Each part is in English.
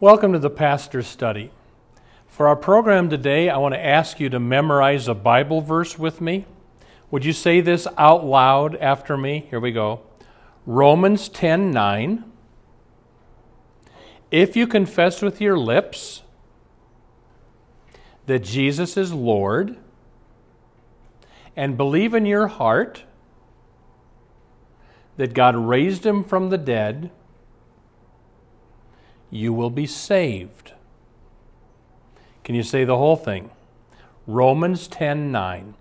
Welcome to The Pastor Study. For our program today, I want to ask you to memorize a Bible verse with me. Would you say this out loud after me? Here we go. Romans 10:9. If you confess with your lips that Jesus is Lord and believe in your heart that God raised him from the dead, you will be saved. Can you say the whole thing? Romans 10:9.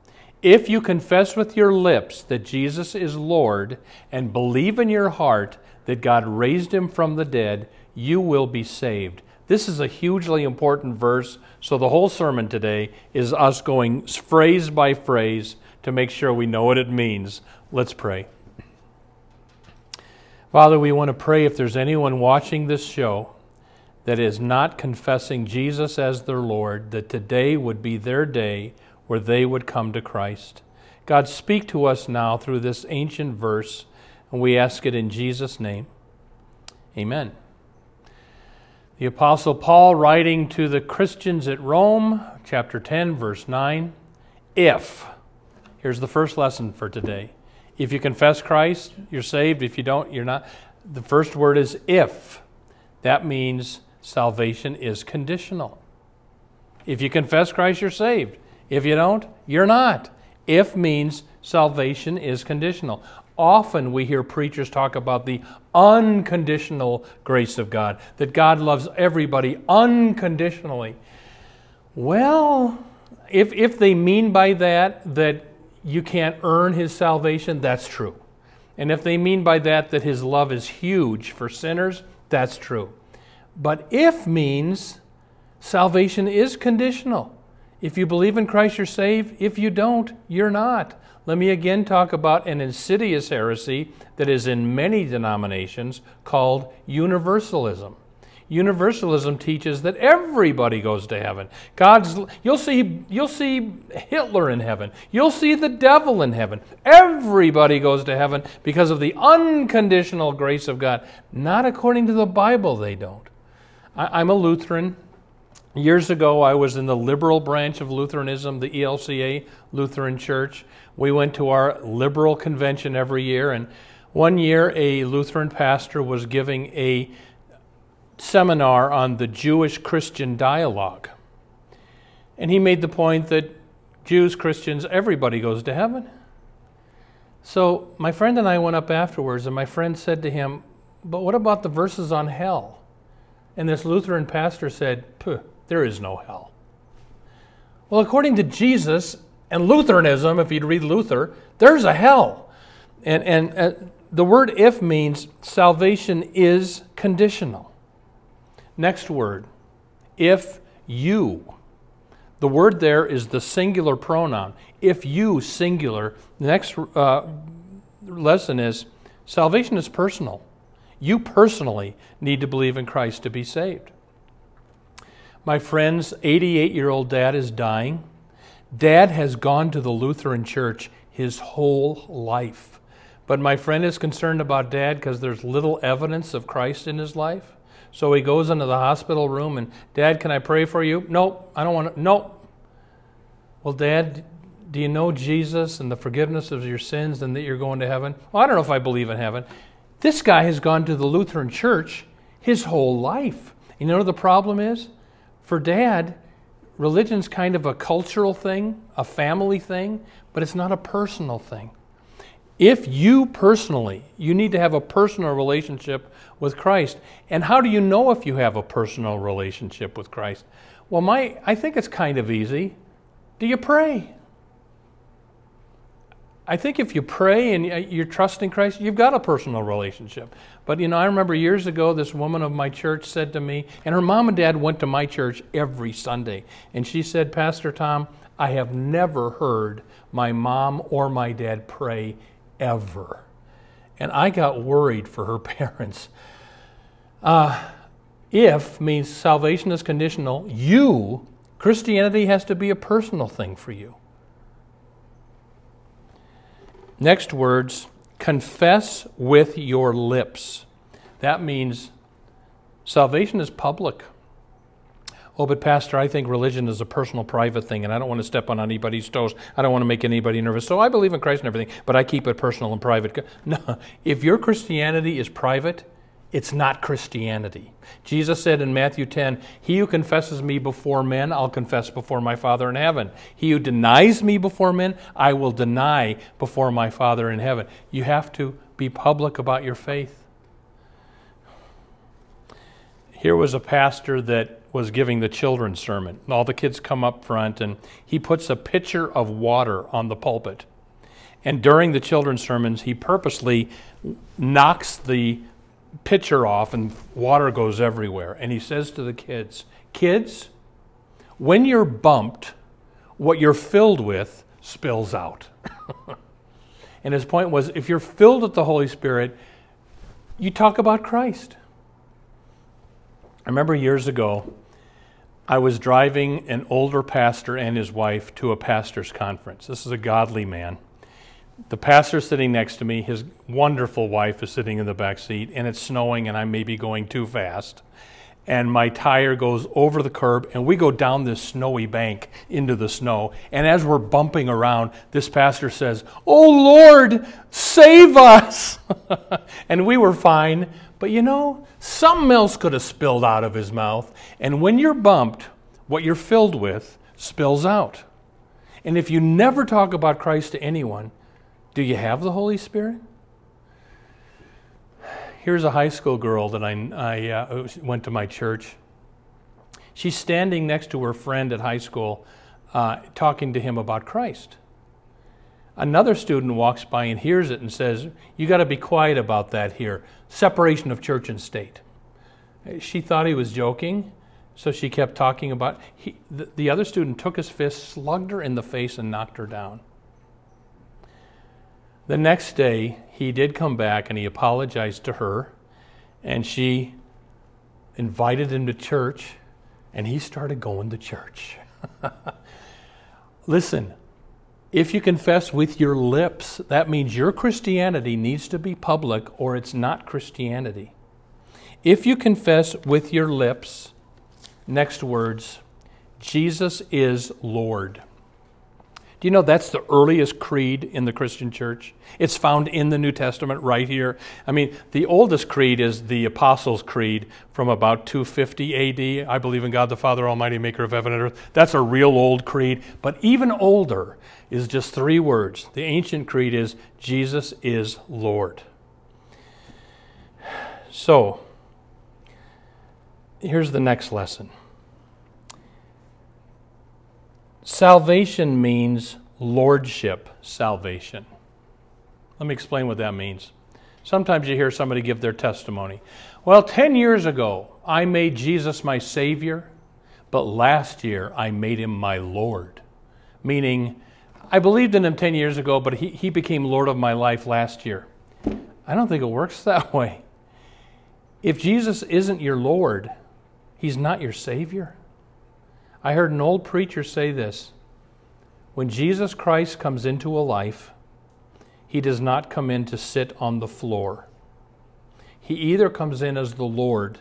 If you confess with your lips that Jesus is Lord and believe in your heart that God raised him from the dead, you will be saved. This is a hugely important verse, so the whole sermon today is us going phrase by phrase to make sure we know what it means. Let's pray. Father, we want to pray if there's anyone watching this show that is not confessing Jesus as their Lord, that today would be their day where they would come to Christ. God, speak to us now through this ancient verse, and we ask it in Jesus' name. Amen. The Apostle Paul, writing to the Christians at Rome, chapter 10, verse 9, if, here's the first lesson for today. If you confess Christ, you're saved. If you don't, you're not. The first word is if. That means salvation is conditional. If you confess Christ, you're saved. If you don't, you're not. If means salvation is conditional. Often we hear preachers talk about the unconditional grace of God, that God loves everybody unconditionally. Well, if they mean by that you can't earn his salvation, that's true. And if they mean by that his love is huge for sinners, that's true. But if means salvation is conditional. If you believe in Christ, you're saved. If you don't, you're not. Let me again talk about an insidious heresy that is in many denominations called universalism. Universalism teaches that everybody goes to heaven. You'll see Hitler in heaven. You'll see the devil in heaven. Everybody goes to heaven because of the unconditional grace of God. Not according to the Bible, they don't. I'm a Lutheran. Years ago, I was in the liberal branch of Lutheranism, the ELCA, Lutheran Church. We went to our liberal convention every year, and one year a Lutheran pastor was giving a seminar on the Jewish-Christian dialogue. And he made the point that Jews, Christians, everybody goes to heaven. So my friend and I went up afterwards, and my friend said to him, but what about the verses on hell? And this Lutheran pastor said, there is no hell. Well, according to Jesus and Lutheranism, if you'd read Luther, there's a hell. And the word if means salvation is conditional. Next word, if you. The word there is the singular pronoun. If you, singular. The next lesson is salvation is personal. You personally need to believe in Christ to be saved. My friend's 88-year-old dad is dying. Dad has gone to the Lutheran Church his whole life. But my friend is concerned about Dad because there's little evidence of Christ in his life. So he goes into the hospital room and, Dad, can I pray for you? No, I don't want to. No. Well, Dad, do you know Jesus and the forgiveness of your sins and that you're going to heaven? Well, I don't know if I believe in heaven. This guy has gone to the Lutheran Church his whole life. You know what the problem is? For Dad, religion's kind of a cultural thing, a family thing, but it's not a personal thing. If you personally, you need to have a personal relationship with Christ. And how do you know if you have a personal relationship with Christ? Well, I think it's kind of easy. Do you pray? I think if you pray and you're trusting Christ, you've got a personal relationship. But, you know, I remember years ago, this woman of my church said to me, and her mom and dad went to my church every Sunday, and she said, Pastor Tom, I have never heard my mom or my dad pray ever. And I got worried for her parents. If means salvation is conditional, Christianity has to be a personal thing for you. Next words, confess with your lips. That means salvation is public. Oh, but Pastor, I think religion is a personal, private thing, and I don't want to step on anybody's toes. I don't want to make anybody nervous. So I believe in Christ and everything, but I keep it personal and private. No, if your Christianity is private, it's not Christianity. Jesus said in Matthew 10, he who confesses me before men, I'll confess before my Father in heaven. He who denies me before men, I will deny before my Father in heaven. You have to be public about your faith. Here was a pastor that was giving the children's sermon. All the kids come up front, and he puts a pitcher of water on the pulpit. And during the children's sermons, he purposely knocks the pitcher off and water goes everywhere. And he says to the kids, kids, when you're bumped, what you're filled with spills out. And his point was, if you're filled with the Holy Spirit, you talk about Christ. I remember years ago, I was driving an older pastor and his wife to a pastor's conference. This is a godly man. The pastor's sitting next to me, his wonderful wife is sitting in the back seat, and it's snowing and I'm maybe going too fast. And my tire goes over the curb and we go down this snowy bank into the snow. And as we're bumping around, this pastor says, "Oh Lord, save us." And we were fine, but you know, something else could have spilled out of his mouth. And when you're bumped, what you're filled with spills out. And if you never talk about Christ to anyone, do you have the Holy Spirit? Here's a high school girl that I went to my church. She's standing next to her friend at high school, talking to him about Christ. Another student walks by and hears it and says, "You got to be quiet about that here. Separation of church and state." She thought he was joking, so she kept talking about it. The other student took his fist, slugged her in the face, and knocked her down. The next day, he did come back and he apologized to her, and she invited him to church, and he started going to church. Listen, if you confess with your lips, that means your Christianity needs to be public or it's not Christianity. If you confess with your lips, next words, Jesus is Lord. Do you know that's the earliest creed in the Christian church? It's found in the New Testament right here. I mean, the oldest creed is the Apostles' Creed from about 250 A.D. I believe in God the Father Almighty, maker of heaven and earth. That's a real old creed. But even older is just three words. The ancient creed is, Jesus is Lord. So, here's the next lesson. Salvation means lordship salvation. Let me explain what that means. Sometimes you hear somebody give their testimony. Well, 10 years ago, I made Jesus my Savior, but last year I made him my Lord. Meaning, I believed in him 10 years ago, but he became Lord of my life last year. I don't think it works that way. If Jesus isn't your Lord, he's not your Savior. I heard an old preacher say this, when Jesus Christ comes into a life, he does not come in to sit on the floor. He either comes in as the Lord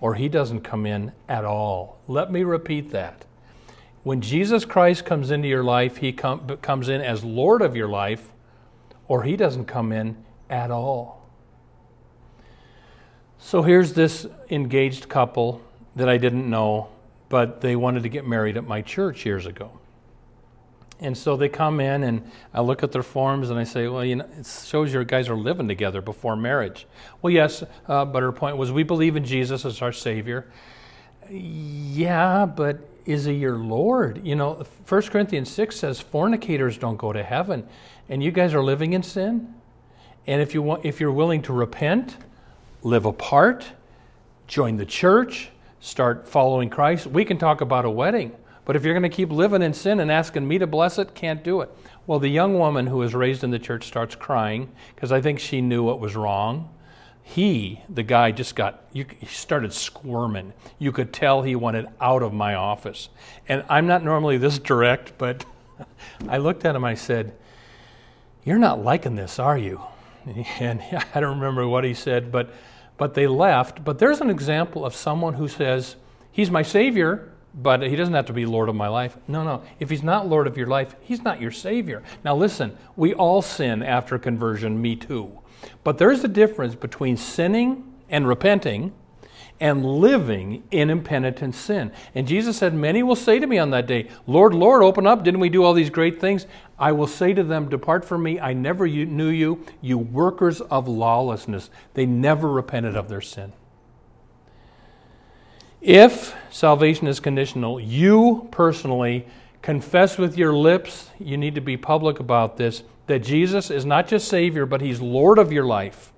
or he doesn't come in at all. Let me repeat that. When Jesus Christ comes into your life, he comes in as Lord of your life or he doesn't come in at all. So here's this engaged couple that I didn't know, but they wanted to get married at my church years ago. And so they come in and I look at their forms and I say, well, you know, it shows your guys are living together before marriage. Well, yes, but her point was we believe in Jesus as our Savior. Yeah, but is he your Lord? You know, 1 Corinthians 6 says fornicators don't go to heaven, and you guys are living in sin. And if you want, if you're willing to repent, live apart, join the church, start following Christ, we can talk about a wedding. But if you're going to keep living in sin and asking me to bless it, can't do it. Well, the young woman who was raised in the church starts crying because I think she knew what was wrong. He, the guy, just got, he started squirming. You could tell he wanted out of my office. And I'm not normally this direct, but I looked at him, I said, "You're not liking this, are you?" And I don't remember what he said, but they left. But there's an example of someone who says, he's my Savior, but he doesn't have to be Lord of my life. No, no. If he's not Lord of your life, he's not your Savior. Now listen, we all sin after conversion, me too. But there's a difference between sinning and repenting and living in impenitent sin. And Jesus said, "Many will say to me on that day, 'Lord, Lord, open up. Didn't we do all these great things?' I will say to them, 'Depart from me. I never knew you, you workers of lawlessness.'" They never repented of their sin. If salvation is conditional, you personally confess with your lips, you need to be public about this, that Jesus is not just Savior, but He's Lord of your life.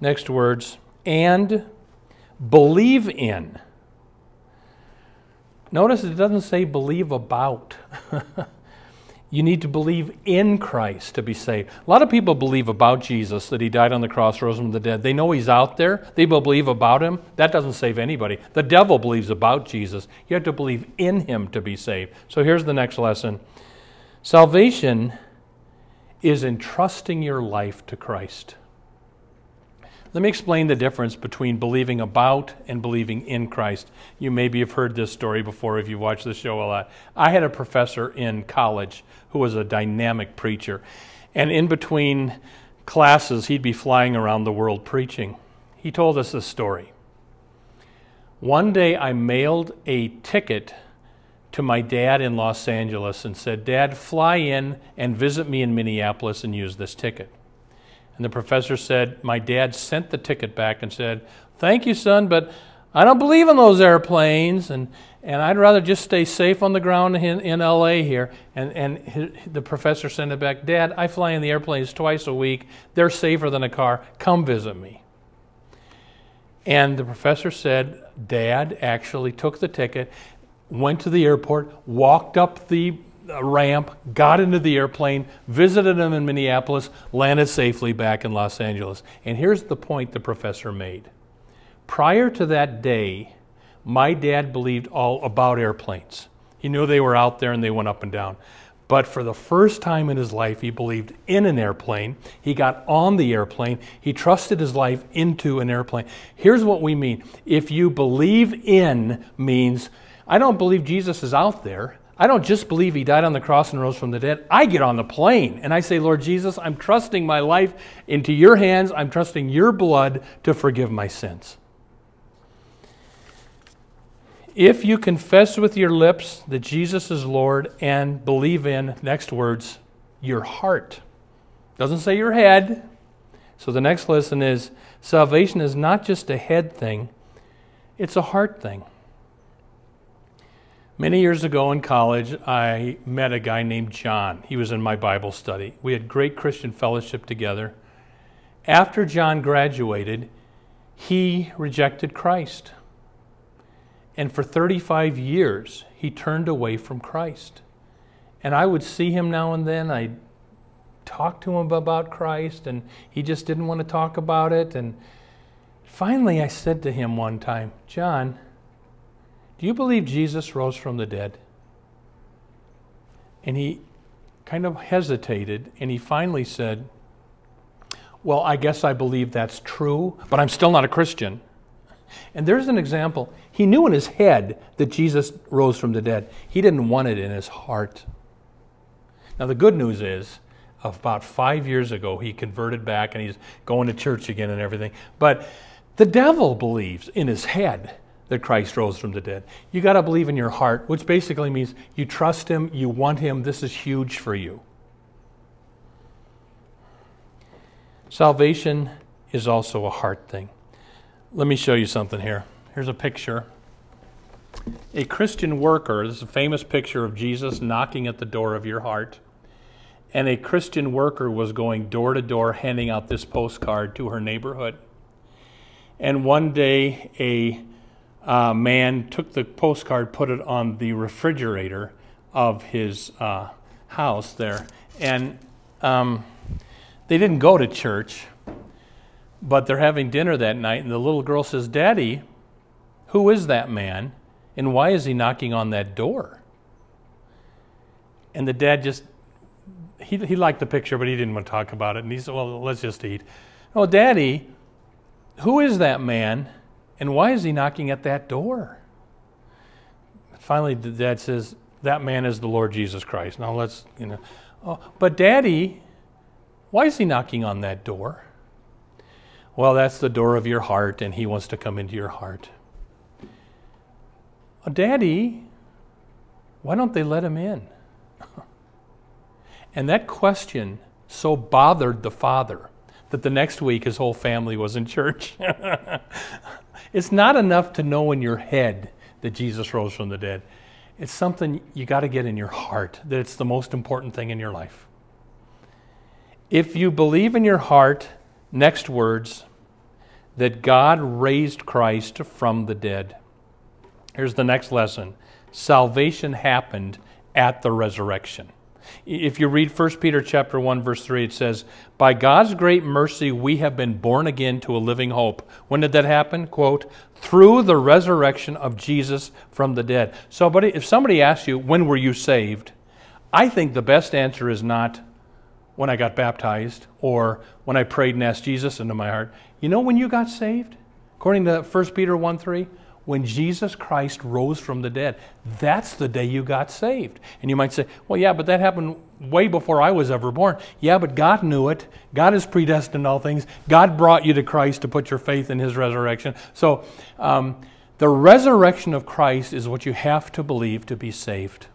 Next words, and believe in. Notice it doesn't say believe about. You need to believe in Christ to be saved. A lot of people believe about Jesus, that He died on the cross, rose from the dead. They know He's out there. They believe about Him. That doesn't save anybody. The devil believes about Jesus. You have to believe in Him to be saved. So here's the next lesson. Salvation is entrusting your life to Christ. Let me explain the difference between believing about and believing in Christ. You maybe have heard this story before if you've watched the show a lot. I had a professor in college who was a dynamic preacher. And in between classes, he'd be flying around the world preaching. He told us this story. One day I mailed a ticket to my dad in Los Angeles and said, "Dad, fly in and visit me in Minneapolis and use this ticket." And the professor said, my dad sent the ticket back and said, "Thank you, son, but I don't believe in those airplanes, and I'd rather just stay safe on the ground in L.A. here." The professor sent it back, "Dad, I fly in the airplanes twice a week. They're safer than a car. Come visit me." And the professor said, Dad actually took the ticket, went to the airport, walked up the ramp, got into the airplane, visited him in Minneapolis, landed safely back in Los Angeles. And here's the point the professor made. Prior to that day, my dad believed all about airplanes. He knew they were out there and they went up and down. But for the first time in his life, he believed in an airplane. He got on the airplane. He trusted his life into an airplane. Here's what we mean. If you believe in means, I don't believe Jesus is out there. I don't just believe He died on the cross and rose from the dead. I get on the plane and I say, "Lord Jesus, I'm trusting my life into your hands. I'm trusting your blood to forgive my sins." If you confess with your lips that Jesus is Lord and believe in, next words, your heart. Doesn't say your head. So the next lesson is salvation is not just a head thing. It's a heart thing. Many years ago in college, I met a guy named John. He was in my Bible study. We had great Christian fellowship together. After John graduated, he rejected Christ. And for 35 years, he turned away from Christ. And I would see him now and then. I'd talk to him about Christ, and he just didn't want to talk about it. And finally, I said to him one time, "John, do you believe Jesus rose from the dead?" And he kind of hesitated, and he finally said, "Well, I guess I believe that's true, but I'm still not a Christian." And there's an example. He knew in his head that Jesus rose from the dead. He didn't want it in his heart. Now, the good news is, about 5 years ago, he converted back, and he's going to church again and everything. But the devil believes in his head that Christ rose from the dead. You got to believe in your heart, which basically means you trust Him, you want Him, this is huge for you. Salvation is also a heart thing. Let me show you something here. Here's a picture. A Christian worker, this is a famous picture of Jesus knocking at the door of your heart, and a Christian worker was going door to door handing out this postcard to her neighborhood. And one day a man took the postcard, put it on the refrigerator of his house there. And they didn't go to church, but they're having dinner that night, and the little girl says, "Daddy, who is that man, and why is he knocking on that door?" And the dad just, he liked the picture, but he didn't want to talk about it. And he said, "Well, let's just eat." "Oh, Daddy, who is that man, and why is he knocking at that door?" Finally, the dad says, "That man is the Lord Jesus Christ." Now let's, "Oh, but Daddy, why is he knocking on that door?" "Well, that's the door of your heart, and he wants to come into your heart." "Oh, Daddy, why don't they let him in?" And that question so bothered the father that the next week his whole family was in church. It's not enough to know in your head that Jesus rose from the dead. It's something you got to get in your heart, that it's the most important thing in your life. If you believe in your heart, next words, that God raised Christ from the dead. Here's the next lesson. Salvation happened at the resurrection. If you read 1 Peter chapter 1, verse 3, it says, "By God's great mercy, we have been born again to a living hope." When did that happen? Quote, "Through the resurrection of Jesus from the dead." So if somebody asks you, when were you saved? I think the best answer is not when I got baptized or when I prayed and asked Jesus into my heart. You know when you got saved? According to 1 Peter 1, 3, when Jesus Christ rose from the dead, that's the day you got saved. And you might say, "Well, yeah, but that happened way before I was ever born." Yeah, but God knew it. God is predestined all things. God brought you to Christ to put your faith in His resurrection. So the resurrection of Christ is what you have to believe to be saved.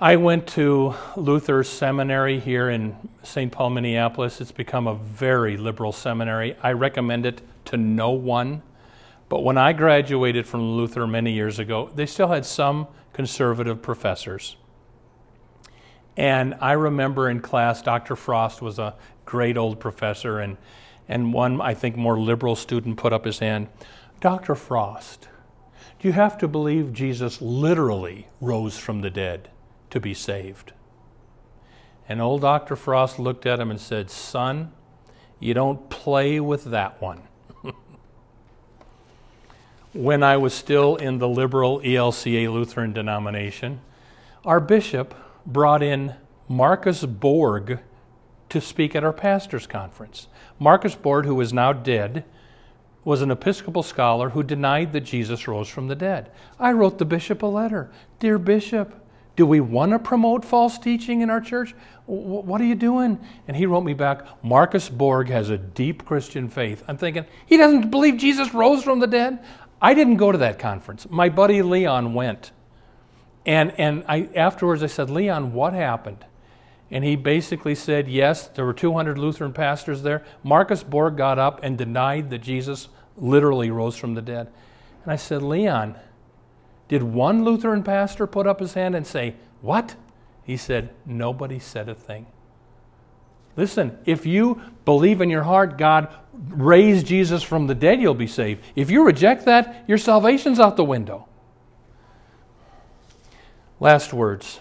I went to Luther Seminary here in St. Paul, Minneapolis. It's become a very liberal seminary. I recommend it to no one. But when I graduated from Luther many years ago, they still had some conservative professors. And I remember in class, Dr. Frost was a great old professor, and one, I think, more liberal student put up his hand. "Dr. Frost, do you have to believe Jesus literally rose from the dead to be saved?" And old Dr. Frost looked at him and said, "Son, you don't play with that one." When I was still in the liberal ELCA Lutheran denomination, our bishop brought in Marcus Borg to speak at our pastor's conference. Marcus Borg, who is now dead, was an Episcopal scholar who denied that Jesus rose from the dead. I wrote the bishop a letter. "Dear Bishop, do we want to promote false teaching in our church? What are you doing?" And he wrote me back, "Marcus Borg has a deep Christian faith." I'm thinking, he doesn't believe Jesus rose from the dead? I didn't go to that conference. My buddy Leon went. And I afterwards I said, "Leon, what happened?" And he basically said, yes, there were 200 Lutheran pastors there. Marcus Borg got up and denied that Jesus literally rose from the dead. And I said, "Leon, did one Lutheran pastor put up his hand and say, 'What?'" He said, "Nobody said a thing." Listen, if you believe in your heart God raised Jesus from the dead, you'll be saved. If you reject that, your salvation's out the window. Last words.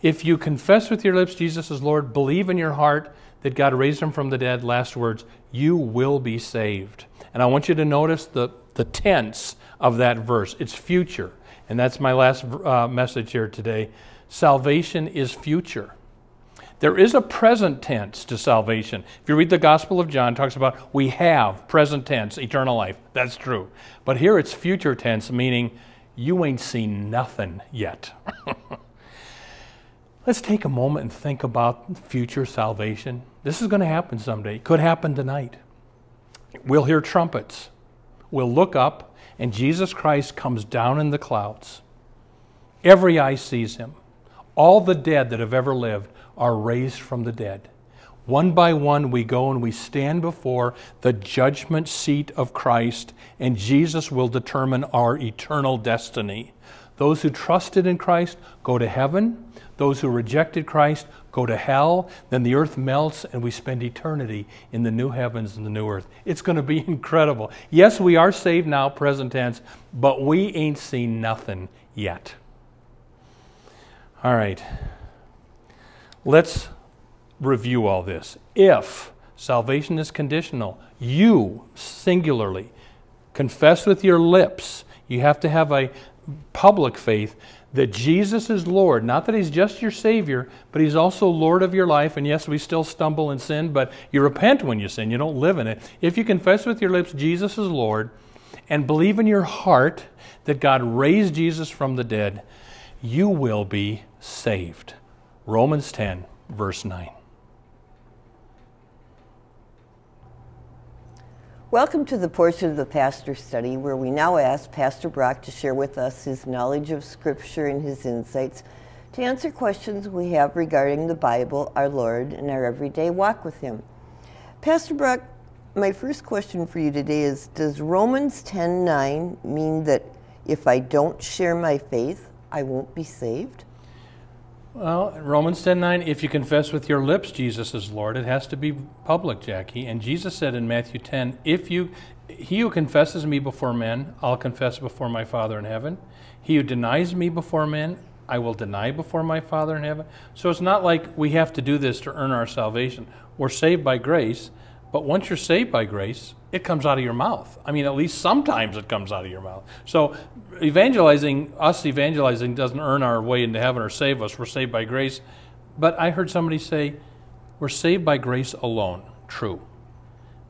If you confess with your lips Jesus is Lord, believe in your heart that God raised Him from the dead, last words, you will be saved. And I want you to notice the tense of that verse. It's future. And that's my last message here today. Salvation is future. There is a present tense to salvation. If you read the Gospel of John, it talks about we have, present tense, eternal life. That's true. But here it's future tense, meaning you ain't seen nothing yet. Let's take a moment and think about future salvation. This is going to happen someday. It could happen tonight. We'll hear trumpets. We'll look up, and Jesus Christ comes down in the clouds. Every eye sees Him. All the dead that have ever lived are raised from the dead. One by one, we go and we stand before the judgment seat of Christ, and Jesus will determine our eternal destiny. Those who trusted in Christ go to heaven. Those who rejected Christ go to hell. Then the earth melts, and we spend eternity in the new heavens and the new earth. It's going to be incredible. Yes, we are saved now, present tense, but we ain't seen nothing yet. All right. Let's review all this. If salvation is conditional, you singularly confess with your lips. You have to have a public faith that Jesus is Lord. Not that He's just your Savior, but He's also Lord of your life. And yes, we still stumble and sin, but you repent when you sin. You don't live in it. If you confess with your lips Jesus is Lord and believe in your heart that God raised Jesus from the dead, you will be saved. Romans 10, verse 9. Welcome to the portion of the Pastor Study where we now ask Pastor Brock to share with us his knowledge of Scripture and his insights to answer questions we have regarding the Bible, our Lord, and our everyday walk with Him. Pastor Brock, my first question for you today is, does Romans 10:9 mean that if I don't share my faith, I won't be saved? Well, Romans 10:9, if you confess with your lips Jesus is Lord, it has to be public, Jackie. And Jesus said in Matthew 10, he who confesses me before men, I'll confess before my Father in heaven. He who denies me before men, I will deny before my Father in heaven. So it's not like we have to do this to earn our salvation. We're saved by grace, but once you're saved by grace, it comes out of your mouth. I mean, at least sometimes it comes out of your mouth. So evangelizing doesn't earn our way into heaven or save us. We're saved by grace. But I heard somebody say, we're saved by grace alone. True.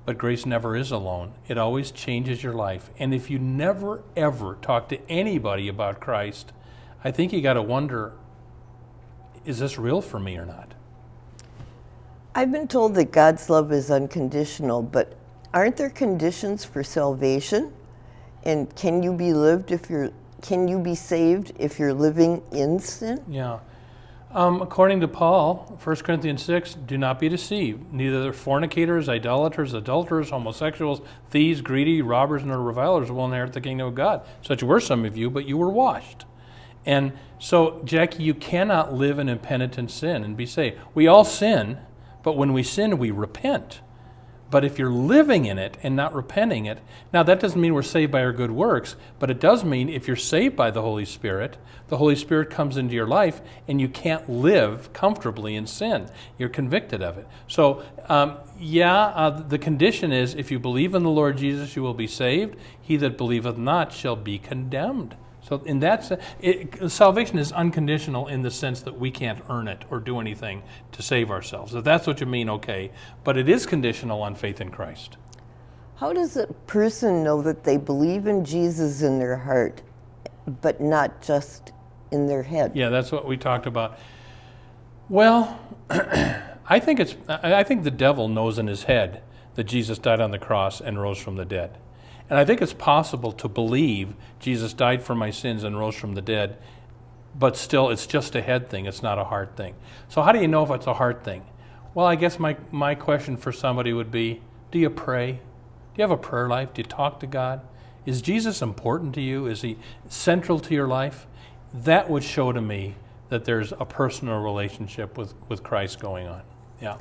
But grace never is alone. It always changes your life. And if you never, ever talk to anybody about Christ, I think you got to wonder, is this real for me or not? I've been told that God's love is unconditional, but aren't there conditions for salvation? And can you be saved if you're living in sin? Yeah. According to Paul, 1 Corinthians 6, do not be deceived. Neither fornicators, idolaters, adulterers, homosexuals, thieves, greedy, robbers, nor revilers will inherit the kingdom of God. Such were some of you, but you were washed. And so, Jackie, you cannot live in impenitent sin and be saved. We all sin, but when we sin, we repent. But if you're living in it and not repenting it, now that doesn't mean we're saved by our good works, but it does mean if you're saved by the Holy Spirit comes into your life and you can't live comfortably in sin. You're convicted of it. So, the condition is if you believe in the Lord Jesus, you will be saved. He that believeth not shall be condemned. So in that sense, salvation is unconditional in the sense that we can't earn it or do anything to save ourselves. If that's what you mean, okay. But it is conditional on faith in Christ. How does a person know that they believe in Jesus in their heart, but not just in their head? Yeah, that's what we talked about. Well, I think the devil knows in his head that Jesus died on the cross and rose from the dead. And I think it's possible to believe Jesus died for my sins and rose from the dead, but still it's just a head thing. It's not a heart thing. So how do you know if it's a heart thing? Well, I guess my question for somebody would be, do you pray? Do you have a prayer life? Do you talk to God? Is Jesus important to you? Is He central to your life? That would show to me that there's a personal relationship with Christ going on. Yeah.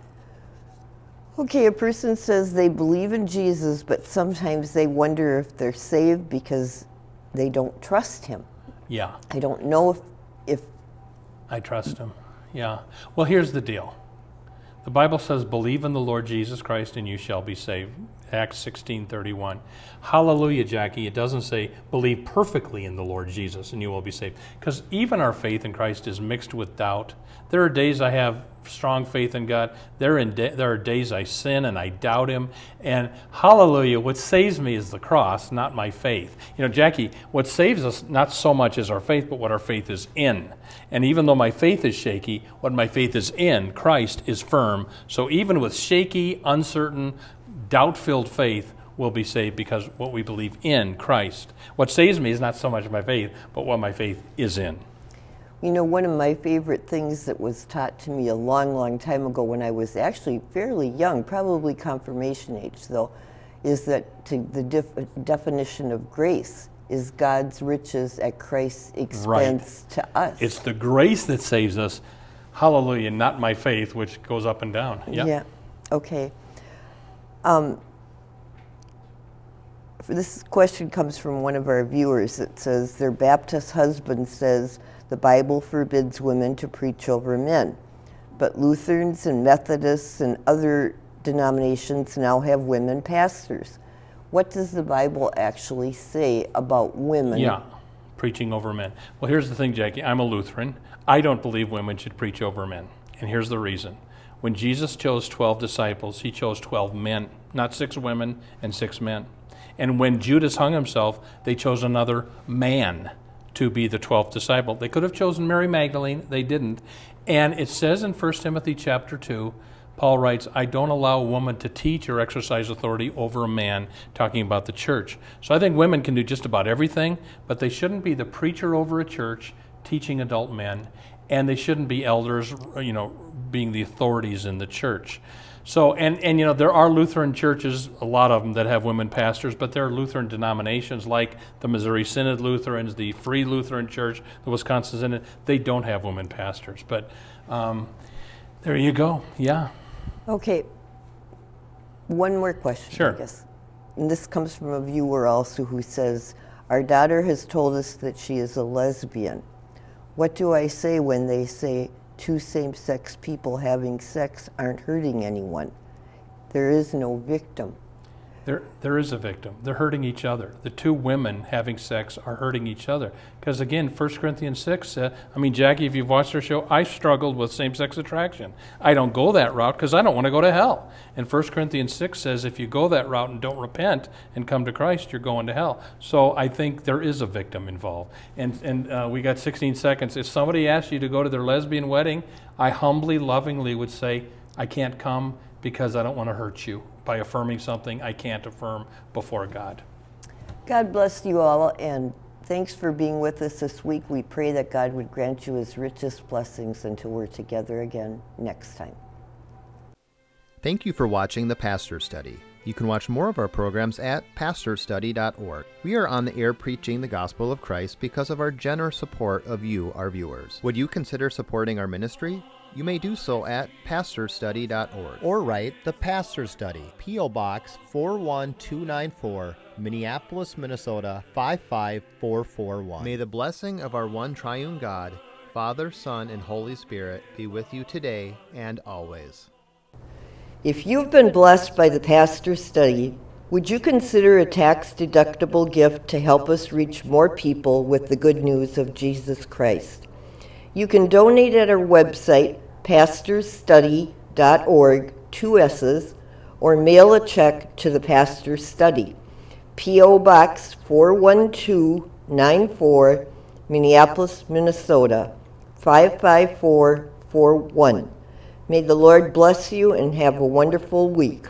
Okay, a person says they believe in Jesus, but sometimes they wonder if they're saved because they don't trust Him. Yeah. I don't know if I trust Him. Yeah. Well, here's the deal. The Bible says, believe in the Lord Jesus Christ and you shall be saved. Acts 16:31. Hallelujah, Jackie. It doesn't say, believe perfectly in the Lord Jesus and you will be saved. Because even our faith in Christ is mixed with doubt. There are days I have strong faith in God. There are days I sin and I doubt Him. And hallelujah, what saves me is the cross, not my faith. You know, Jackie, what saves us not so much is our faith, but what our faith is in. And even though my faith is shaky, what my faith is in, Christ, is firm. So even with shaky, uncertain, doubt-filled faith, will be saved because what we believe in, Christ. What saves me is not so much my faith, but what my faith is in. You know, one of my favorite things that was taught to me a long, long time ago when I was actually fairly young, probably confirmation age though, is that the definition of grace is God's riches at Christ's expense to us. It's the grace that saves us, hallelujah, not my faith, which goes up and down. Yep. Yeah, okay. This question comes from one of our viewers. It says, their Baptist husband says, the Bible forbids women to preach over men, but Lutherans and Methodists and other denominations now have women pastors. What does the Bible actually say about women? Yeah, preaching over men. Well, here's the thing, Jackie. I'm a Lutheran. I don't believe women should preach over men, and here's the reason. When Jesus chose 12 disciples, he chose 12 men, not 6 women and 6 men. And when Judas hung himself, they chose another man to be the 12th disciple. They could have chosen Mary Magdalene, they didn't. And it says in 1 Timothy chapter 2, Paul writes, I don't allow a woman to teach or exercise authority over a man, talking about the church. So I think women can do just about everything, but they shouldn't be the preacher over a church teaching adult men, and they shouldn't be elders, you know, being the authorities in the church. So, and you know, there are Lutheran churches, a lot of them, that have women pastors, but there are Lutheran denominations like the Missouri Synod Lutherans, the Free Lutheran Church, the Wisconsin Synod. They don't have women pastors, but there you go, yeah. Okay, one more question, sure. I guess. And this comes from a viewer also who says, our daughter has told us that she is a lesbian. What do I say when they say, two same-sex people having sex aren't hurting anyone? There is no victim. There is a victim. They're hurting each other. The two women having sex are hurting each other. Because again, 1 Corinthians 6, I mean, Jackie, if you've watched our show, I struggled with same-sex attraction. I don't go that route because I don't want to go to hell. And 1 Corinthians 6 says if you go that route and don't repent and come to Christ, you're going to hell. So I think there is a victim involved. And we got 16 seconds. If somebody asked you to go to their lesbian wedding, I humbly, lovingly would say, I can't come because I don't want to hurt you by affirming something I can't affirm before God. God bless you all, and thanks for being with us this week. We pray that God would grant you his richest blessings until we're together again next time. Thank you for watching the Pastor Study. You can watch more of our programs at pastorstudy.org. We are on the air preaching the gospel of Christ because of our generous support of you, our viewers. Would you consider supporting our ministry? You may do so at pastorstudy.org. Or write The Pastor Study, P.O. Box 41294, Minneapolis, Minnesota 55441. May the blessing of our one triune God, Father, Son, and Holy Spirit be with you today and always. If you've been blessed by The Pastor Study, would you consider a tax-deductible gift to help us reach more people with the good news of Jesus Christ? You can donate at our website, pastorsstudy.org, 2 S's, or mail a check to the Pastor Study, P.O. Box 41294, Minneapolis, Minnesota, 55441. May the Lord bless you and have a wonderful week.